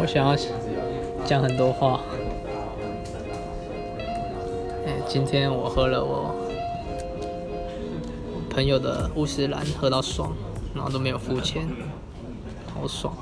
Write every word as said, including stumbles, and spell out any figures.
我想要讲很多话。哎，今天我喝了我朋友的乌斯兰，喝到爽，然后都没有付钱，好爽。